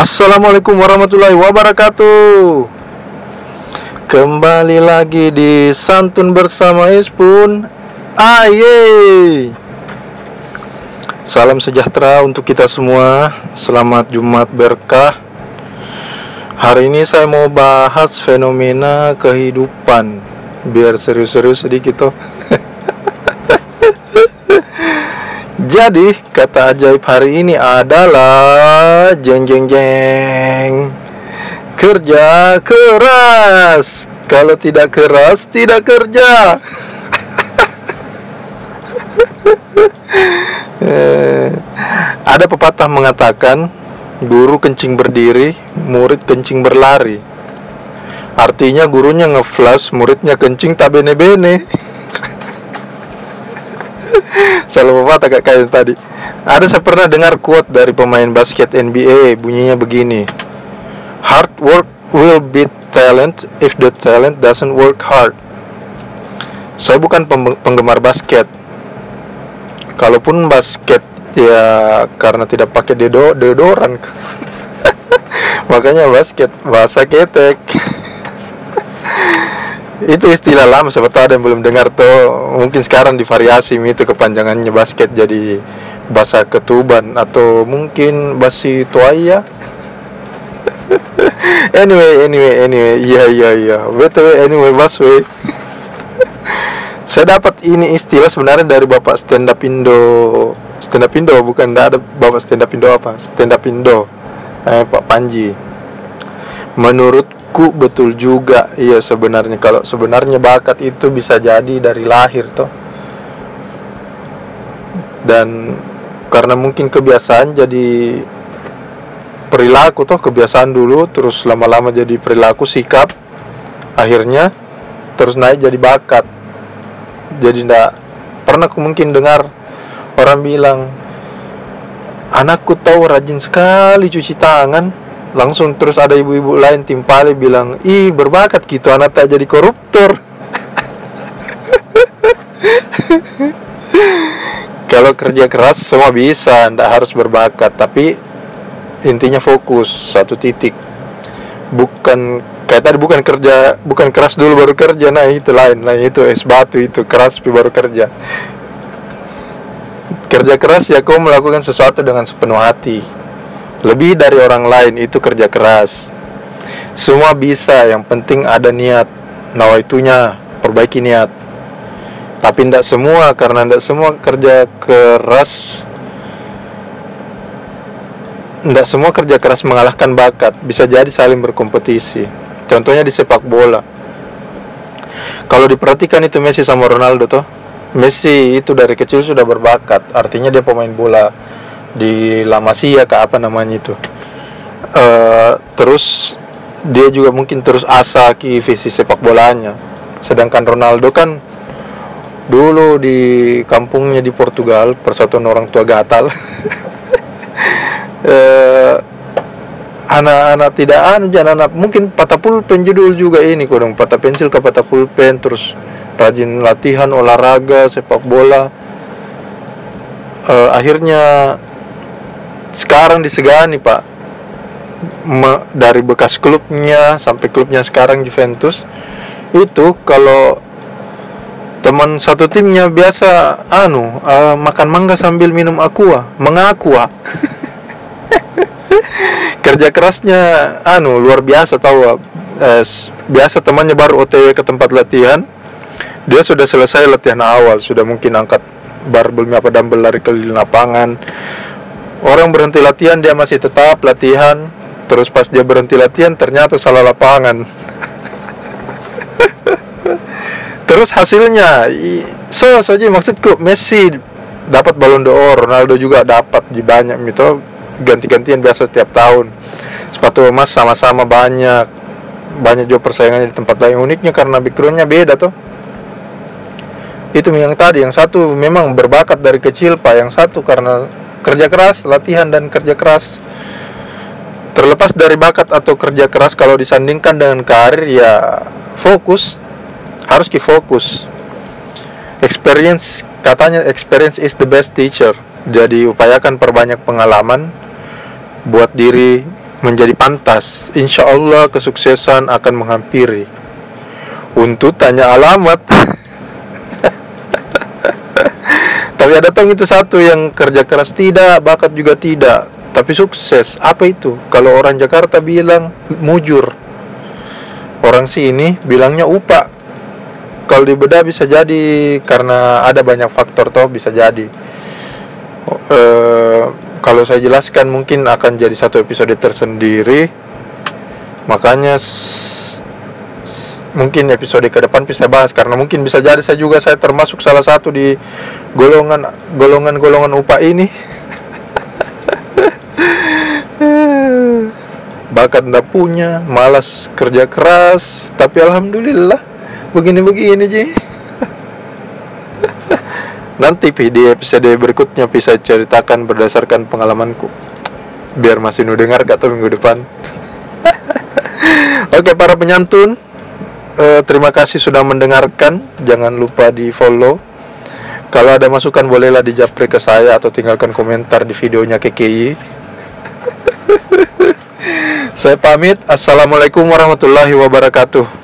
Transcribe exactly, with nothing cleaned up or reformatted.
Assalamualaikum warahmatullahi wabarakatuh. Kembali lagi di Santun bersama Ispun. Aye. Salam sejahtera untuk kita semua. Selamat Jumat berkah. Hari ini saya mau bahas fenomena kehidupan. Biar serius-serius sedikit toh. Jadi kata ajaib hari ini adalah jeng jeng jeng, kerja keras. Kalau tidak keras tidak kerja. eh, Ada pepatah mengatakan guru kencing berdiri, murid kencing berlari. Artinya gurunya ngeflash, muridnya kencing tak bene-bene. Salah pepatah kayak tadi. Ada saya pernah dengar quote dari pemain basket N B A, bunyinya begini: hard work will beat talent if the talent doesn't work hard. Saya bukan penggemar basket. Kalaupun basket ya karena tidak pakai dedo deodoran. Makanya basket bahasa ketek. Itu istilah lama, siapa tahu ada yang belum dengar tuh. Mungkin sekarang divariasi itu kepanjangannya basket jadi bahasa ketuban atau mungkin basi tuaya. anyway anyway anyway iya iya iya btw anyway baswe. Saya dapat ini istilah sebenarnya dari bapak stand up Indo stand up Indo bukan ada bapak stand up Indo apa stand up Indo eh, Pak Panji. Menurut ku betul juga, iya sebenarnya kalau sebenarnya bakat itu bisa jadi dari lahir toh, dan karena mungkin kebiasaan jadi perilaku toh, kebiasaan dulu terus lama-lama jadi perilaku sikap, akhirnya terus naik jadi bakat. Jadi ndak pernah ku mungkin dengar orang bilang anakku tahu rajin sekali cuci tangan. Langsung terus ada ibu-ibu lain timpali bilang, ih berbakat gitu anak tak jadi koruptor. Kalau kerja keras semua bisa, ndak harus berbakat. Tapi intinya fokus satu titik. Bukan kayak tadi, bukan kerja, bukan keras dulu baru kerja. Nah itu lain, nah itu es batu itu keras tapi baru kerja. Kerja keras ya kau melakukan sesuatu dengan sepenuh hati, lebih dari orang lain, itu kerja keras. Semua bisa, yang penting ada niat. Nawaitunya, perbaiki niat. Tapi tidak semua, karena tidak semua kerja keras Tidak semua kerja keras mengalahkan bakat. Bisa jadi saling berkompetisi. Contohnya di sepak bola. Kalau diperhatikan itu Messi sama Ronaldo toh. Messi itu dari kecil sudah berbakat. Artinya dia pemain bola di La Masia ke apa namanya itu, uh, terus dia juga mungkin terus asah ke visi sepak bolanya. Sedangkan Ronaldo kan dulu di kampungnya di Portugal, persatuan orang tua gatal. uh, anak-anak tidak anu jangan anak mungkin patah pulpen judul juga ini kodong, patah pensil ke patah pulpen, terus rajin latihan olahraga sepak bola. uh, akhirnya sekarang disegani pak, Me, dari bekas klubnya sampai klubnya sekarang Juventus itu, kalau teman satu timnya biasa anu uh, makan mangga sambil minum aqua, mengakua. Kerja kerasnya anu luar biasa tahu. Eh, biasa temannya baru O T W ke tempat latihan, dia sudah selesai latihan awal, sudah mungkin angkat barbel apa dumbbell lari keliling lapangan. Orang berhenti latihan, dia masih tetap latihan. Terus pas dia berhenti latihan, ternyata salah lapangan. Terus hasilnya, so saja so, maksudku Messi dapat Ballon d'Or, Ronaldo juga dapat di banyak gitu. Ganti-gantian biasa setiap tahun. Sepatu emas sama-sama banyak. Banyak juga persaingannya di tempat lain. Uniknya karena backgroundnya beda tuh. Itu yang tadi, yang satu memang berbakat dari kecil pak, yang satu karena kerja keras, latihan dan kerja keras. Terlepas dari bakat atau kerja keras, kalau disandingkan dengan karir ya fokus. Harus ki fokus. Experience, katanya experience is the best teacher. Jadi upayakan perbanyak pengalaman buat diri menjadi pantas, insya Allah kesuksesan akan menghampiri. Untuk tanya alamat. Tapi ada tong itu satu yang kerja keras tidak, bakat juga tidak, tapi sukses. Apa itu? Kalau orang Jakarta bilang mujur, orang sini bilangnya upa. Kalau di beda bisa jadi karena ada banyak faktor toh, bisa jadi. E, kalau saya jelaskan mungkin akan jadi satu episode tersendiri. Makanya mungkin episode ke depan bisa bahas, karena mungkin bisa jadi saya juga saya termasuk salah satu di golongan golongan golongan upah ini. Bakat ndak punya, malas kerja keras, tapi alhamdulillah begini-begini sih. Nanti di episode berikutnya bisa ceritakan berdasarkan pengalamanku. Biar masih nu dengar gak tuh minggu depan. Oke para penyantun, Uh, terima kasih sudah mendengarkan. Jangan lupa di follow. Kalau ada masukan bolehlah dijapri ke saya atau tinggalkan komentar di videonya K K I. Saya pamit. Assalamualaikum warahmatullahi wabarakatuh.